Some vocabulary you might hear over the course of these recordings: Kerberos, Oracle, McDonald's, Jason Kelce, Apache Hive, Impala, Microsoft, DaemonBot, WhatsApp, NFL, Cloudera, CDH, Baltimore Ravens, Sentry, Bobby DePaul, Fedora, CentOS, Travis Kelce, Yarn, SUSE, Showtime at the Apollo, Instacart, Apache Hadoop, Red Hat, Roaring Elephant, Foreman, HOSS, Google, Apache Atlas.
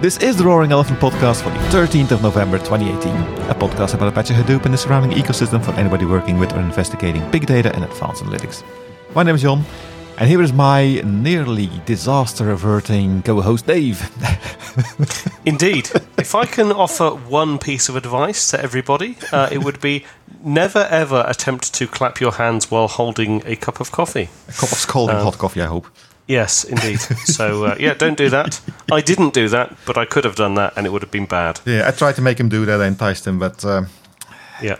This is the Roaring Elephant podcast for the 13th of November 2018, a podcast about Apache Hadoop and the surrounding ecosystem for anybody working with or investigating big data and advanced analytics. My name is Jon, and here is my nearly disaster-averting co-host Dave. Indeed. If I can offer one piece of advice to everybody, it would be never ever attempt to clap your hands while holding a cup of coffee. A cup of scalding hot coffee, I hope. Yes, indeed. So, don't do that. I didn't do that, but I could have done that, and it would have been bad. Yeah, I tried to make him do that. I enticed him, but it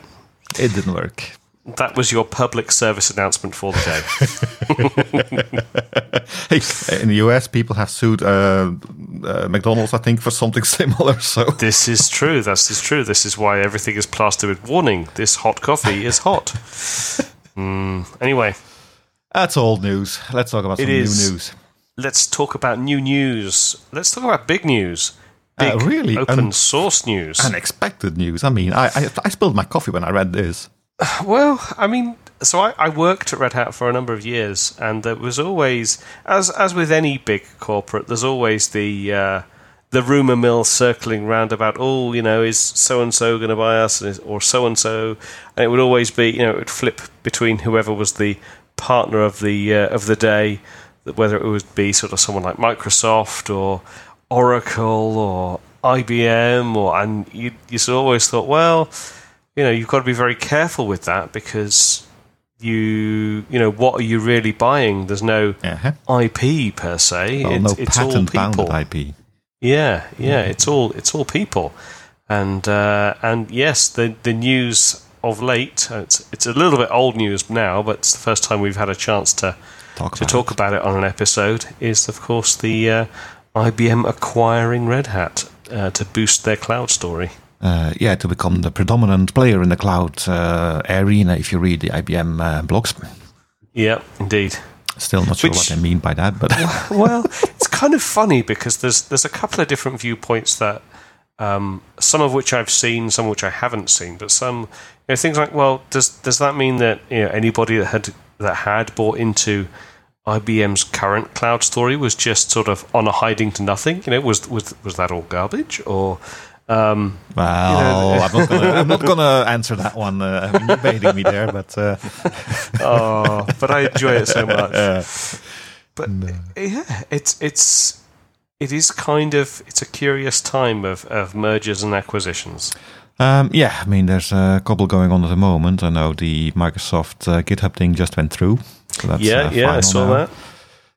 didn't work. That was your public service announcement for the day. Hey, in the US, people have sued McDonald's, I think, for something similar. So this is true. This is true. This is why everything is plastered with warning. This hot coffee is hot. Anyway. That's old news. Let's talk about new news. Let's talk about new news. Let's talk about big news. Big really open source news. Unexpected news. I mean, I spilled my coffee when I read this. Well, I mean, so I worked at Red Hat for a number of years, and there was always, as with any big corporate, there's always the rumor mill circling round about, is so-and-so going to buy us, or so-and-so, and it would always be, it would flip between whoever was the partner of the day, whether it would be sort of someone like Microsoft or Oracle or IBM, and you sort of always thought, well, you've got to be very careful with that because what are you really buying? There's no IP per se. Well, it's all people. IP. Yeah, it's all people, and yes, the news of late, it's a little bit old news now, but it's the first time we've had a chance to talk about it on an episode, is, of course, the IBM acquiring Red Hat to boost their cloud story. To become the predominant player in the cloud arena, if you read the IBM blogs. Yeah, indeed. Still not sure what I mean by that. But well, it's kind of funny because there's a couple of different viewpoints that some of which I've seen, some of which I haven't seen, but some things like, well, does that mean that anybody that had bought into IBM's current cloud story was just sort of on a hiding to nothing? Was that all garbage? Or I'm not gonna answer that one. You're baiting me there, but but I enjoy it so much. It is a curious time of mergers and acquisitions. I mean, there's a couple going on at the moment. I know the Microsoft GitHub thing just went through. So that's, I saw that.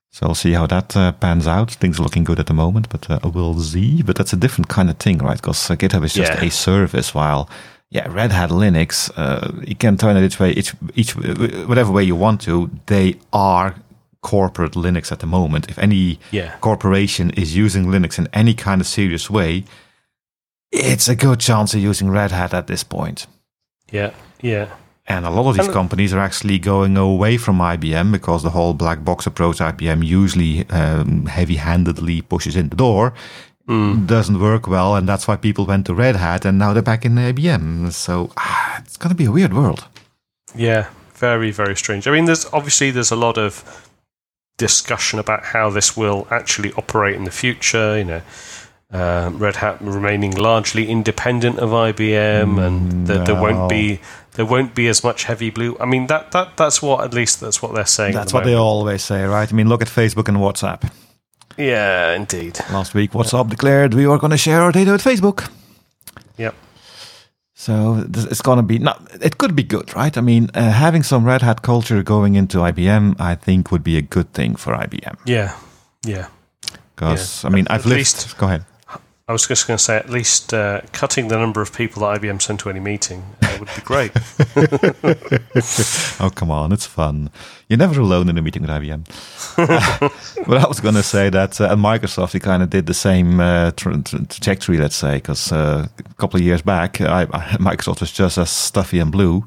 So I'll see how that pans out. Things are looking good at the moment, but we'll see. But that's a different kind of thing, right? Because GitHub is just a service, while Red Hat Linux, you can turn it each way, whatever way you want to. They are corporate Linux at the moment. If any corporation is using Linux in any kind of serious way, it's a good chance of using Red Hat at this point. Yeah. And a lot of these companies are actually going away from IBM because the whole black box approach IBM usually heavy-handedly pushes in the door doesn't work well, and that's why people went to Red Hat, and now they're back in IBM. So it's going to be a weird world. Yeah, very, very strange. I mean, there's a lot of discussion about how this will actually operate in the future, Red Hat remaining largely independent of IBM, and there won't be as much heavy blue. I mean, that's what they're saying. That's what they always say, right? I mean, look at Facebook and WhatsApp. Yeah, indeed. Last week, WhatsApp declared we were going to share our data with Facebook. Yep. So it's going to be... No, it could be good, right? I mean, having some Red Hat culture going into IBM, I think, would be a good thing for IBM. Yeah. Because, I mean, go ahead. I was just going to say, at least cutting the number of people that IBM sent to any meeting would be great. Oh, come on, it's fun. You're never alone in a meeting with IBM. But I was going to say that at Microsoft, they kind of did the same trajectory, let's say, because a couple of years back, Microsoft was just as stuffy and blue.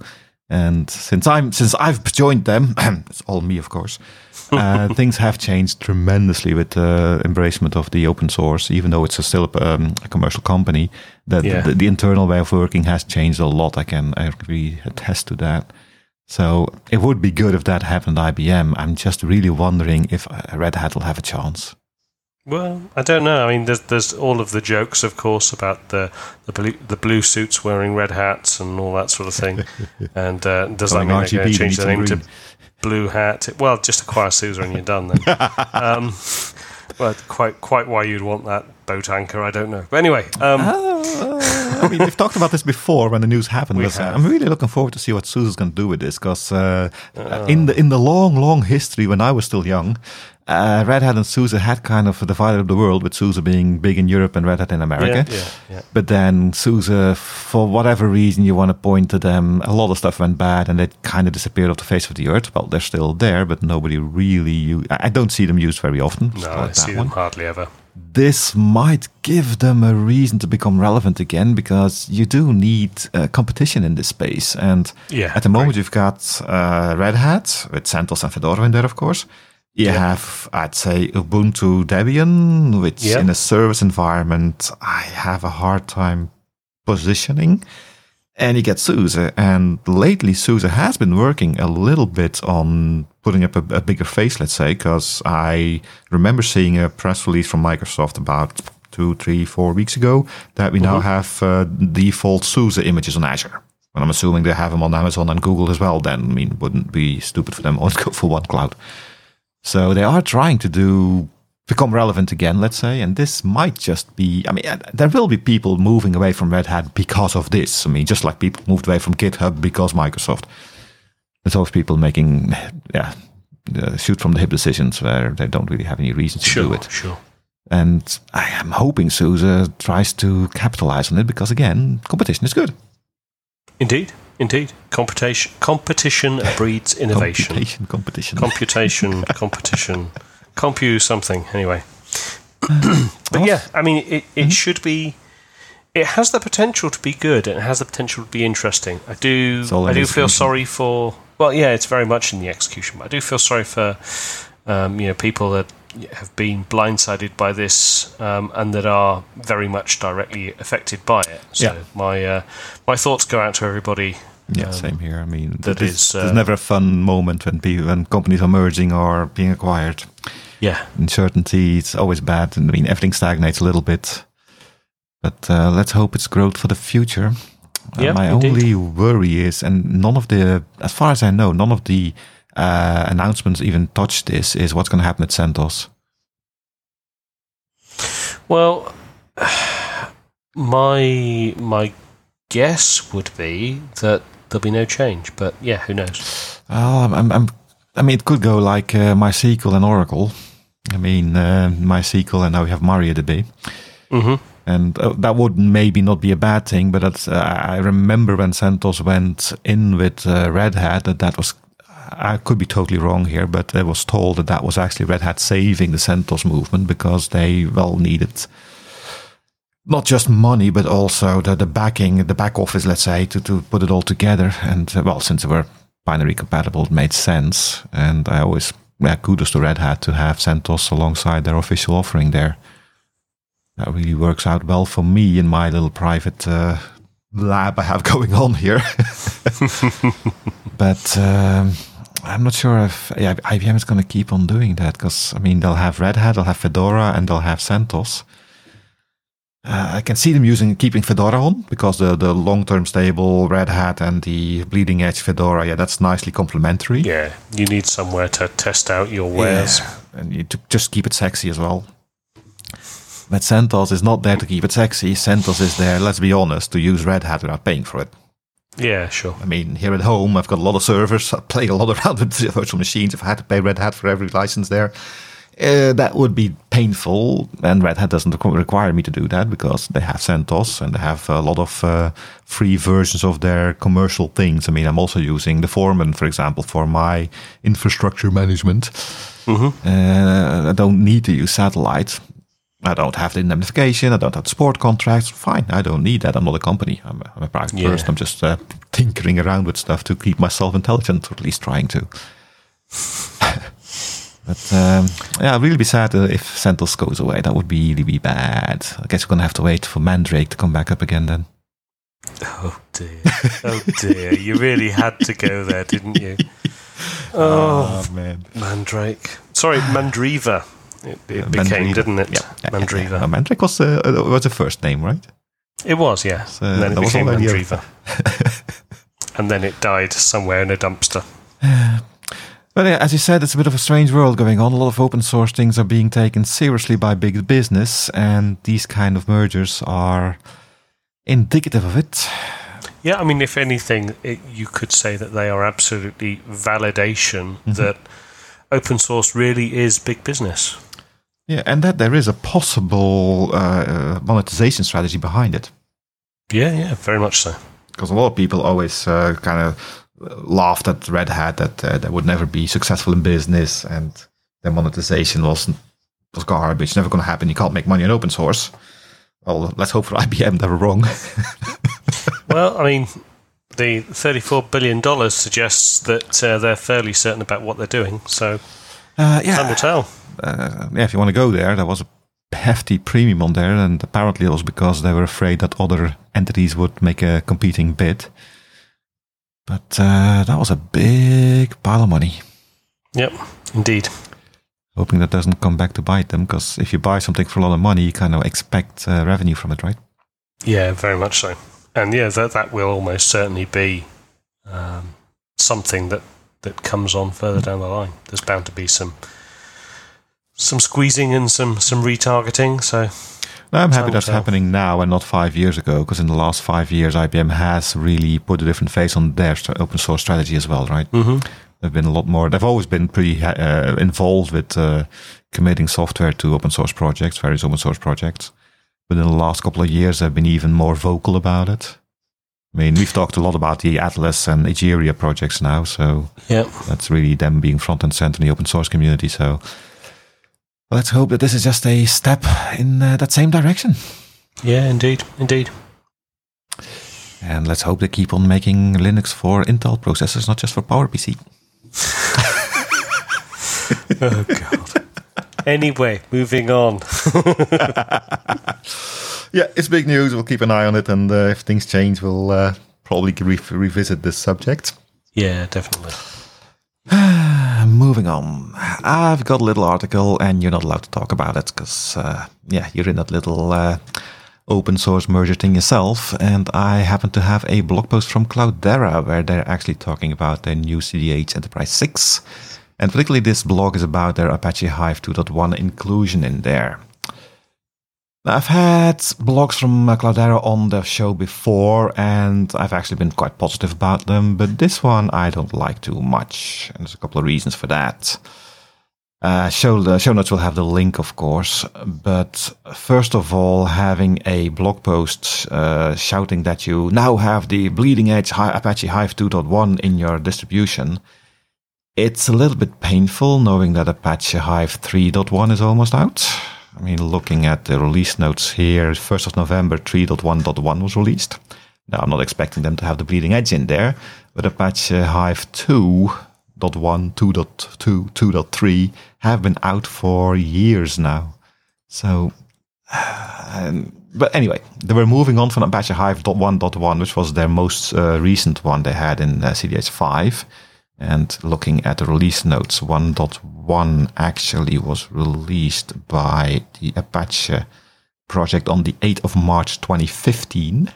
And since I've joined them, it's all me, of course, things have changed tremendously with the embracement of the open source, even though it's still a commercial company. The internal way of working has changed a lot. I really attest to that. So it would be good if that happened at IBM. I'm just really wondering if Red Hat will have a chance. Well, I don't know. I mean, there's all of the jokes, of course, about the blue suits wearing red hats and all that sort of thing. And does that mean they're going to change their name to Blue Hat? Well, just acquire SUSE and you're done then. Well, quite why you'd want that boat anchor, I don't know. But anyway. I mean, we've talked about this before when the news happened. I'm really looking forward to see what SUSE is going to do with this, because in the long, long history when I was still young, Red Hat and SUSE had kind of divided up the world, with SUSE being big in Europe and Red Hat in America. Yeah. But then SUSE, for whatever reason you want to point to them, a lot of stuff went bad and they kind of disappeared off the face of the earth. Well, they're still there, but nobody really... I don't see them used very often. No, I see them hardly ever. This might give them a reason to become relevant again, because you do need competition in this space. And at the moment you've got Red Hat, with CentOS and Fedora in there, of course. You have, I'd say, Ubuntu Debian, which in a service environment, I have a hard time positioning. And you get SUSE. And lately, SUSE has been working a little bit on putting up a bigger face, let's say, because I remember seeing a press release from Microsoft about 2, 3, 4 weeks ago that we now have default SUSE images on Azure. And I'm assuming they have them on Amazon and Google as well then. I mean, wouldn't be stupid for them all to go for one cloud. So they are trying to become relevant again, let's say, and this might just be... I mean, there will be people moving away from Red Hat because of this. I mean, just like people moved away from GitHub because Microsoft. There's always people making shoot-from-the-hip decisions where they don't really have any reason to do it. Sure. And I am hoping SUSE tries to capitalize on it because, again, competition is good. Indeed. Competition breeds innovation. Computation. Compute something, anyway. But I mean, it should be... It has the potential to be good, and it has the potential to be interesting. I do feel sorry for... Well, yeah, it's very much in the execution, but I do feel sorry for people that have been blindsided by this and that are very much directly affected by it. So my thoughts go out to everybody. Yeah, same here. I mean, there's never a fun moment when companies are merging or being acquired. Yeah. Uncertainty, it's always bad. And I mean, everything stagnates a little bit. But let's hope it's growth for the future. My only worry is, and as far as I know, none of the announcements even touch this, is what's going to happen at CentOS. Well, my guess would be that there'll be no change, but who knows? It could go like MySQL and Oracle. I mean, MySQL, and now we have MariaDB. Mm-hmm. And that would maybe not be a bad thing, but that's, I remember when CentOS went in with Red Hat, that was... I could be totally wrong here, but I was told that was actually Red Hat saving the CentOS movement because they needed not just money, but also the backing, the back office, let's say, to put it all together. And since they were binary compatible, it made sense. And I always kudos to Red Hat to have CentOS alongside their official offering there. That really works out well for me in my little private lab I have going on here. But... I'm not sure if IBM is going to keep on doing that, because I mean, they'll have Red Hat, they'll have Fedora, and they'll have CentOS. I can see them keeping Fedora on, because the long-term stable Red Hat and the bleeding edge Fedora, that's nicely complementary. Yeah, you need somewhere to test out your wares. Yeah, and you just keep it sexy as well. But CentOS is not there to keep it sexy. CentOS is there, let's be honest, to use Red Hat without paying for it. Yeah, sure. I mean, here at home, I've got a lot of servers. I play a lot around with virtual machines. If I had to pay Red Hat for every license there, that would be painful. And Red Hat doesn't require me to do that, because they have CentOS and they have a lot of free versions of their commercial things. I mean, I'm also using the Foreman, for example, for my infrastructure management. Mm-hmm. I don't need to use satellite. I don't have the indemnification. I don't have the support contracts. Fine, I don't need that. I'm not a company. I'm a private person. I'm just tinkering around with stuff to keep myself intelligent, or at least trying to. But I'd really be sad if CentOS goes away. That would really be bad. I guess we're going to have to wait for Mandrake to come back up again then. Oh, dear. Oh, dear. You really had to go there, didn't you? Oh, man. Mandrake. Sorry, Mandriva. It became, didn't it? Yeah. Mandriva. Yeah. Mandrake was the first name, right? It was, yeah. So and then it became Mandriva. And then it died somewhere in a dumpster. But yeah, as you said, it's a bit of a strange world going on. A lot of open source things are being taken seriously by big business, and these kind of mergers are indicative of it. Yeah, I mean, if anything, you could say that they are absolutely validation that open source really is big business. Yeah, and that there is a possible monetization strategy behind it. Yeah, very much so. Because a lot of people always kind of laughed at Red Hat that they would never be successful in business and their monetization was garbage, never going to happen, you can't make money on open source. Well, let's hope for IBM they were wrong. Well, I mean, the $34 billion suggests that they're fairly certain about what they're doing, so time will tell. If you want to go there was a hefty premium on there, and apparently it was because they were afraid that other entities would make a competing bid. But that was a big pile of money. Yep, indeed. Hoping that doesn't come back to bite them, because if you buy something for a lot of money, you kind of expect revenue from it, right? Yeah, very much so. And yeah, that will almost certainly be something that comes on further down the line. There's bound to be some squeezing and some retargeting. So no, I'm happy that's happening now and not 5 years ago, because in the last 5 years, IBM has really put a different face on their open source strategy as well, right? Mm-hmm. They've been a lot more. They've always been pretty involved with committing software to open source projects, various open source projects. But in the last couple of years, I've been even more vocal about it. I mean, we've talked a lot about the Atlas and Ageria projects now, so that's really them being front and center in the open source community. So let's hope that this is just a step in that same direction. Yeah, indeed. And let's hope they keep on making Linux for Intel processors, not just for PowerPC. Oh, God. Anyway, moving on. Yeah, it's big news. We'll keep an eye on it. And if things change, we'll probably revisit this subject. Yeah, definitely. Moving on. I've got a little article and you're not allowed to talk about it because, you're in that little open source merger thing yourself. And I happen to have a blog post from Cloudera where they're actually talking about their new CDH Enterprise 6. And particularly this blog is about their Apache Hive 2.1 inclusion in there. Now, I've had blogs from Cloudera on the show before, and I've actually been quite positive about them, but this one I don't like too much, and there's a couple of reasons for that. Show notes will have the link, of course, but first of all, having a blog post shouting that you now have the bleeding-edge Apache Hive 2.1 in your distribution, it's a little bit painful knowing that Apache Hive 3.1 is almost out. I mean, looking at the release notes here, 1st of November, 3.1.1 was released. Now, I'm not expecting them to have the bleeding edge in there, but Apache Hive 2.1, 2.2, 2.3 have been out for years now. So, but anyway, they were moving on from Apache Hive 1.1, which was their most recent one they had in CDH 5. And looking at the release notes, 1.1 actually was released by the Apache project on the 8th of March 2015.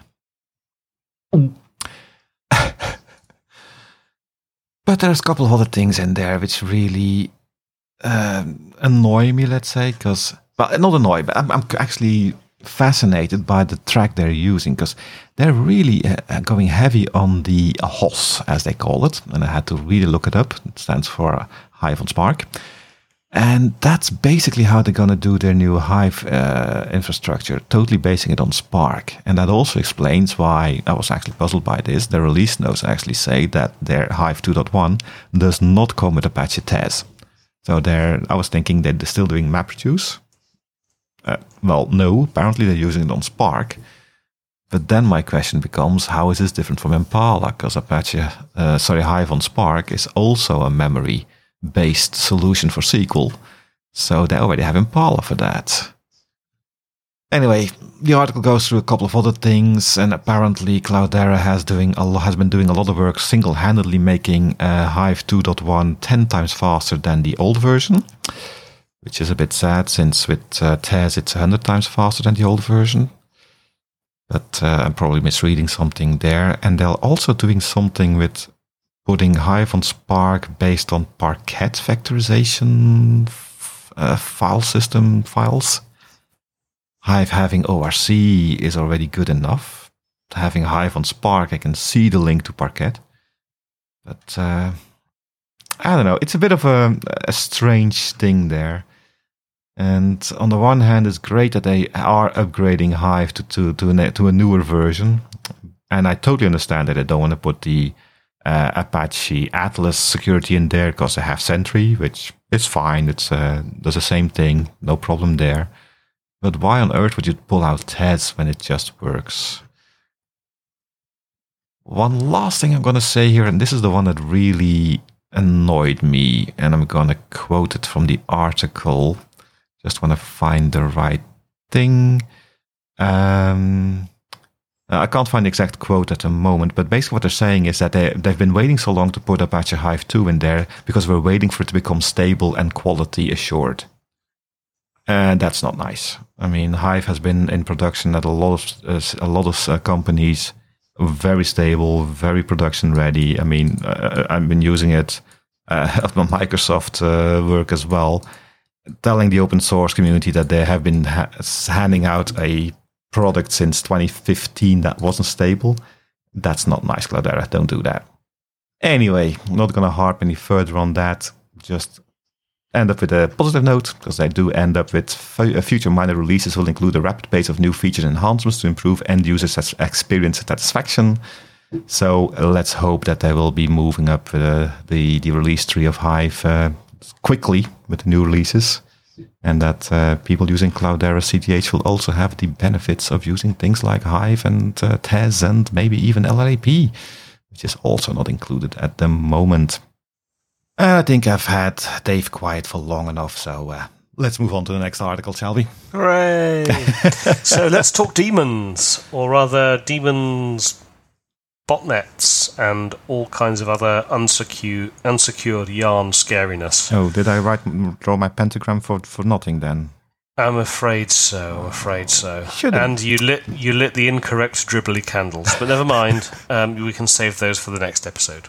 But there's a couple of other things in there which really annoy me, let's say, because, well, not annoy, but I'm actually fascinated by the track they're using, because they're really going heavy on the HOSS, as they call it, and I had to really look it up. It stands for Hive on Spark, and that's basically how they're going to do their new Hive infrastructure, totally basing it on Spark. And that also explains why I was actually puzzled by this. The release notes actually say that their Hive 2.1 does not come with Apache Tez, so I was thinking that they're still doing MapReduce. Well, no, apparently they're using it on Spark. But then my question becomes, how is this different from Impala? Because Hive on Spark is also a memory-based solution for SQL. So they already have Impala for that. Anyway, the article goes through a couple of other things, and apparently Cloudera has been doing a lot of work single-handedly making Hive 2.1 10 times faster than the old version. which is a bit sad since with Tez it's 100 times faster than the old version. But I'm probably misreading something there. And they're also doing something with putting Hive on Spark based on Parquet vectorization file system files. Hive having ORC is already good enough. Having Hive on Spark, I can see the link to Parquet. But I don't know. It's a bit of a strange thing there. And on the one hand, it's great that they are upgrading Hive to a newer version. And I totally understand that they don't want to put the Apache Atlas security in there because they have Sentry, which is fine. It's does the same thing. No problem there. But why on earth would you pull out Tez when it just works? One last thing I'm going to say here, and this is the one that really annoyed me, and I'm going to quote it from the article. Just want to find the right thing. I can't find the exact quote at the moment, but basically what they're saying is that they've been waiting so long to put Apache Hive 2 in there because we're waiting for it to become stable and quality assured. And that's not nice. I mean, Hive has been in production at a lot of companies, very stable, very production ready. I mean, I've been using it at my Microsoft work as well, telling the open source community that they have been handing out a product since 2015 that wasn't stable. That's not nice, Cloudera. Don't do that. Anyway, I'm not going to harp any further on that. Just end up with a positive note, because they do end up with future minor releases will include a rapid pace of new features and enhancements to improve end users' experience and satisfaction. So let's hope that they will be moving up the release tree of Hive quickly with the new releases, and that people using Cloudera CDH will also have the benefits of using things like Hive and Tez and maybe even LRAP, which is also not included at the moment. I think I've had Dave quiet for long enough, so let's move on to the next article, shall we? Hooray! So let's talk demons, or rather demons, botnets, and all kinds of other unsecured yarn scariness. Oh, did I draw my pentagram for nothing then? I'm afraid so. Should've. And you lit the incorrect dribbly candles, but never mind. We can save those for the next episode.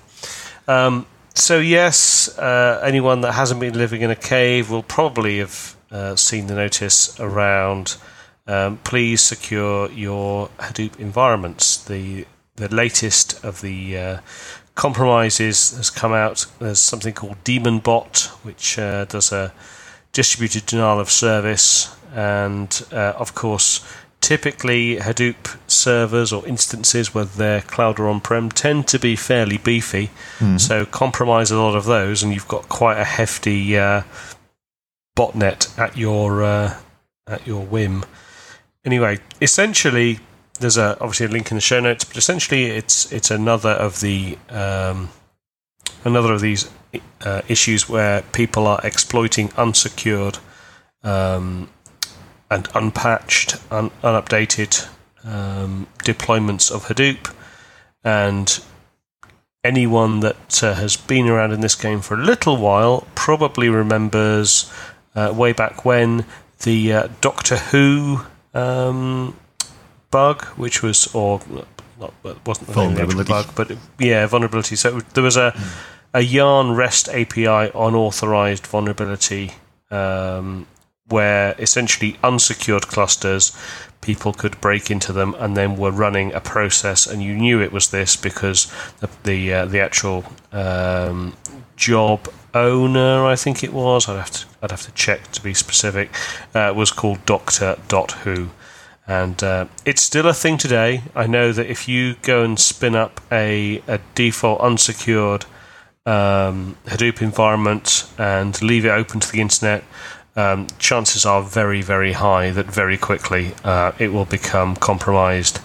So yes, anyone that hasn't been living in a cave will probably have seen the notice around please secure your Hadoop environments. The latest of the compromises has come out. There's something called DaemonBot, which does a distributed denial of service. And, of course, typically Hadoop servers or instances, whether they're cloud or on-prem, tend to be fairly beefy. Mm-hmm. So compromise a lot of those, and you've got quite a hefty botnet at your whim. Anyway, essentially, there's obviously a link in the show notes, but essentially it's another of these issues where people are exploiting unsecured and unpatched, unupdated deployments of Hadoop. And anyone that has been around in this game for a little while probably remembers way back when the Doctor Who bug, which was, wasn't the name of the bug, but vulnerability. So there was a Yarn REST API unauthorized vulnerability where essentially unsecured clusters, people could break into them and then were running a process, and you knew it was this because the actual job owner, I think it was, I'd have to check to be specific, was called Doctor.Who. And it's still a thing today. I know that if you go and spin up a default unsecured Hadoop environment and leave it open to the internet, chances are very, very high that very quickly it will become compromised.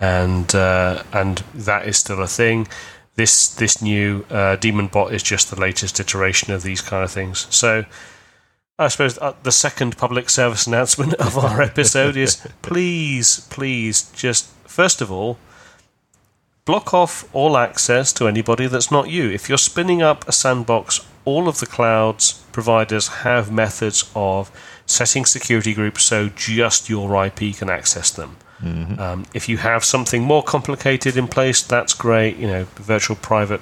And that is still a thing. This new DaemonBot is just the latest iteration of these kind of things. So I suppose the second public service announcement of our episode is, please, just, first of all, block off all access to anybody that's not you. If you're spinning up a sandbox, all of the clouds providers have methods of setting security groups so just your IP can access them. Mm-hmm. If you have something more complicated in place, that's great. You know, virtual private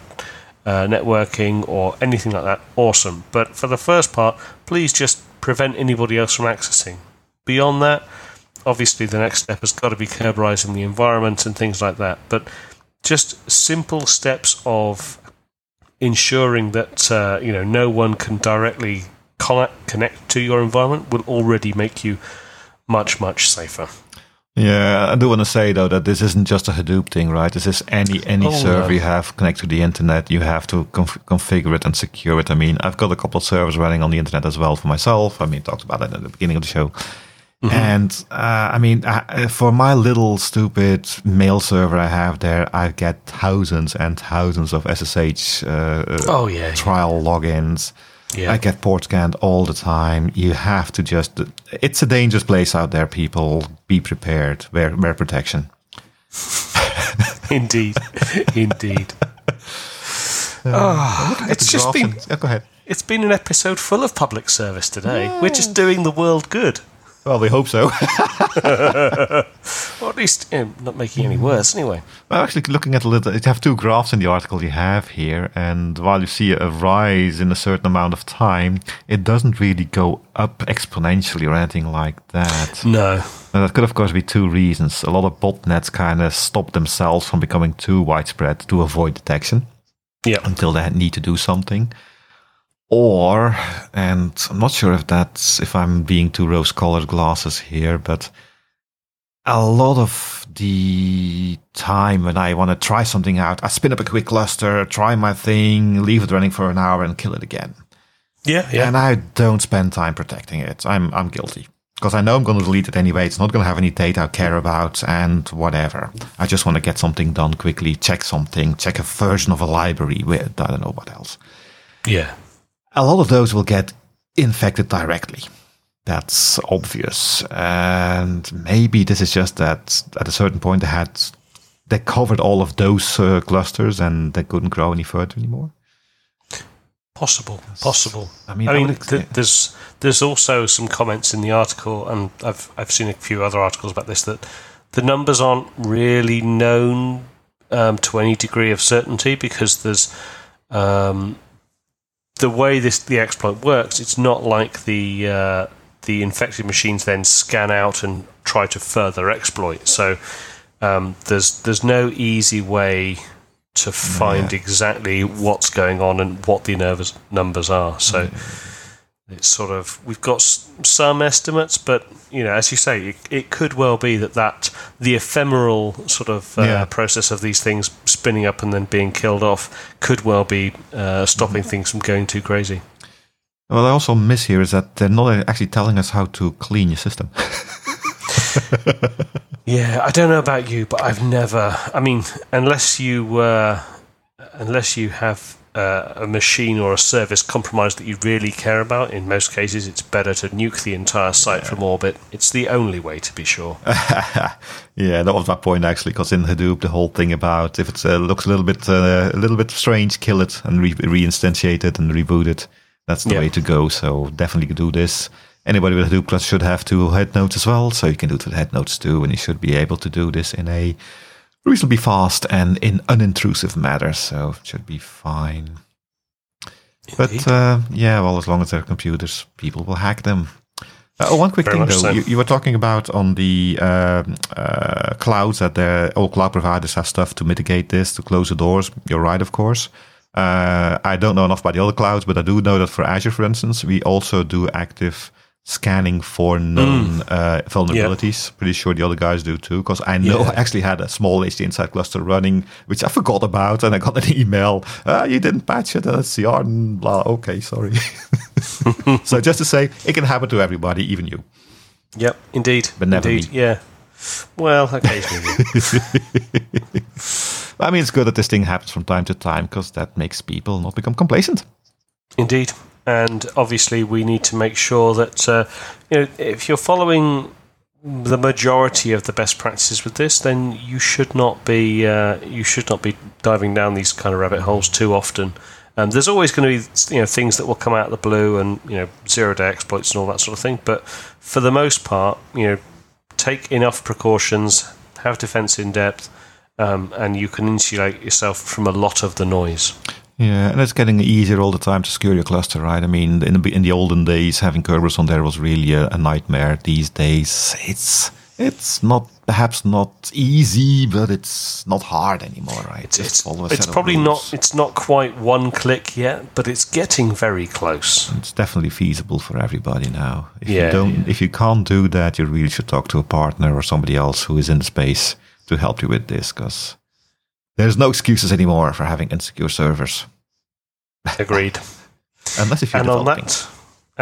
networking or anything like that, awesome. But for the first part, please just prevent anybody else from accessing. Beyond that, obviously the next step has got to be Kerberizing the environment and things like that. But just simple steps of ensuring that no one can directly connect to your environment will already make you much, much safer. Yeah, I do want to say, though, that this isn't just a Hadoop thing, right? This is any server you have connected to the internet. You have to configure it and secure it. I mean, I've got a couple of servers running on the internet as well for myself. I mean, talked about it at the beginning of the show. Mm-hmm. And, for my little stupid mail server I have there, I get thousands and thousands of SSH trial logins. Yeah. I get port scanned all the time. You have to just... It's a dangerous place out there, people. Be prepared. Wear protection. Indeed. Go ahead. It's been an episode full of public service today. Yeah. We're just doing the world good. Well, we hope so. Or at least not making any worse, anyway. Well, actually, looking at a little, you have two graphs in the article you have here, and while you see a rise in a certain amount of time, it doesn't really go up exponentially or anything like that. No. Now, that could, of course, be two reasons. A lot of botnets kind of stop themselves from becoming too widespread to avoid detection until they need to do something. Or, and I'm not sure if I'm being too rose-colored glasses here, but a lot of the time when I want to try something out, I spin up a quick cluster, try my thing, leave it running for an hour and kill it again. Yeah. And I don't spend time protecting it. I'm guilty. Because I know I'm going to delete it anyway. It's not going to have any data I care about and whatever. I just want to get something done quickly, check a version of a library with I don't know what else. Yeah. A lot of those will get infected directly. That's obvious. And maybe this is just that at a certain point they covered all of those clusters and they couldn't grow any further anymore. Possible. There's also some comments in the article, and I've seen a few other articles about this, that the numbers aren't really known to any degree of certainty because there's... the way the exploit works, it's not like the infected machines then scan out and try to further exploit. So there's no easy way to find exactly what's going on and what the numbers are. So it's sort of we've got some estimates, but as you say, it could well be that the ephemeral sort of process of these things spinning up and then being killed off could well be stopping things from going too crazy. What I also miss here is that they're not actually telling us how to clean your system. Yeah, I don't know about you, but I've never... I mean, unless you have a machine or a service compromised that you really care about, in most cases it's better to nuke the entire site from orbit. It's the only way to be sure. Yeah, that was my point actually, because in Hadoop the whole thing about if it looks a little bit strange, kill it and reinstantiate it and reboot it. That's the way to go, so definitely do this. Anybody with Hadoop cluster should have two head nodes as well, so you can do it with head nodes too, and you should be able to do this in a reasonably fast and in unintrusive manner, so it should be fine. Indeed. But as long as they're computers, people will hack them. One quick thing though, you were talking about on the clouds that all cloud providers have stuff to mitigate this, to close the doors. You're right, of course. I don't know enough about the other clouds, but I do know that for Azure, for instance, we also do active scanning for known vulnerabilities. Pretty sure the other guys do too, because I know I actually had a small HD Insight cluster running, which I forgot about, and I got an email, you didn't patch it, it's Yarn, blah, okay, sorry. So just to say, it can happen to everybody, even you. Yep, indeed. But never me. Yeah. Well, occasionally. I mean, it's good that this thing happens from time to time, because that makes people not become complacent. Indeed. And obviously, we need to make sure that if you're following the majority of the best practices with this, then you should not be diving down these kind of rabbit holes too often. There's always going to be things that will come out of the blue and zero-day exploits and all that sort of thing. But for the most part, take enough precautions, have defense in depth, and you can insulate yourself from a lot of the noise. Yeah, and it's getting easier all the time to secure your cluster, right? I mean, in the olden days, having Kerberos on there was really a nightmare. These days, it's not perhaps not easy, but it's not hard anymore, right? It's probably not. It's not quite one click yet, but it's getting very close. It's definitely feasible for everybody now. If you can't do that, you really should talk to a partner or somebody else who is in the space to help you with this, because there's no excuses anymore for having insecure servers. Agreed. Unless if you're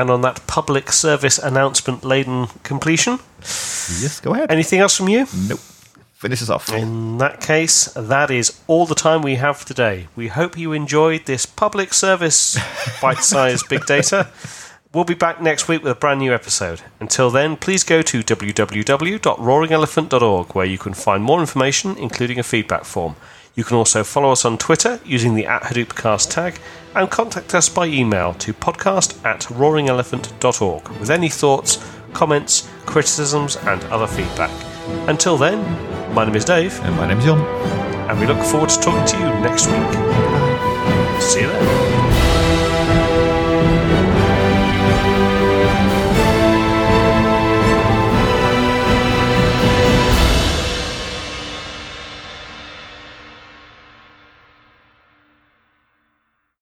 on that public service announcement laden completion. Yes, go ahead. Anything else from you? Nope. Finishes off. In that case, that is all the time we have for today. We hope you enjoyed this public service bite-sized big data. We'll be back next week with a brand new episode. Until then, please go to www.roaringelephant.org, where you can find more information, including a feedback form. You can also follow us on Twitter using the @HadoopCast tag, and contact us by email to podcast@roaringelephant.org with any thoughts, comments, criticisms, and other feedback. Until then, my name is Dave. And my name is John. And we look forward to talking to you next week. See you then.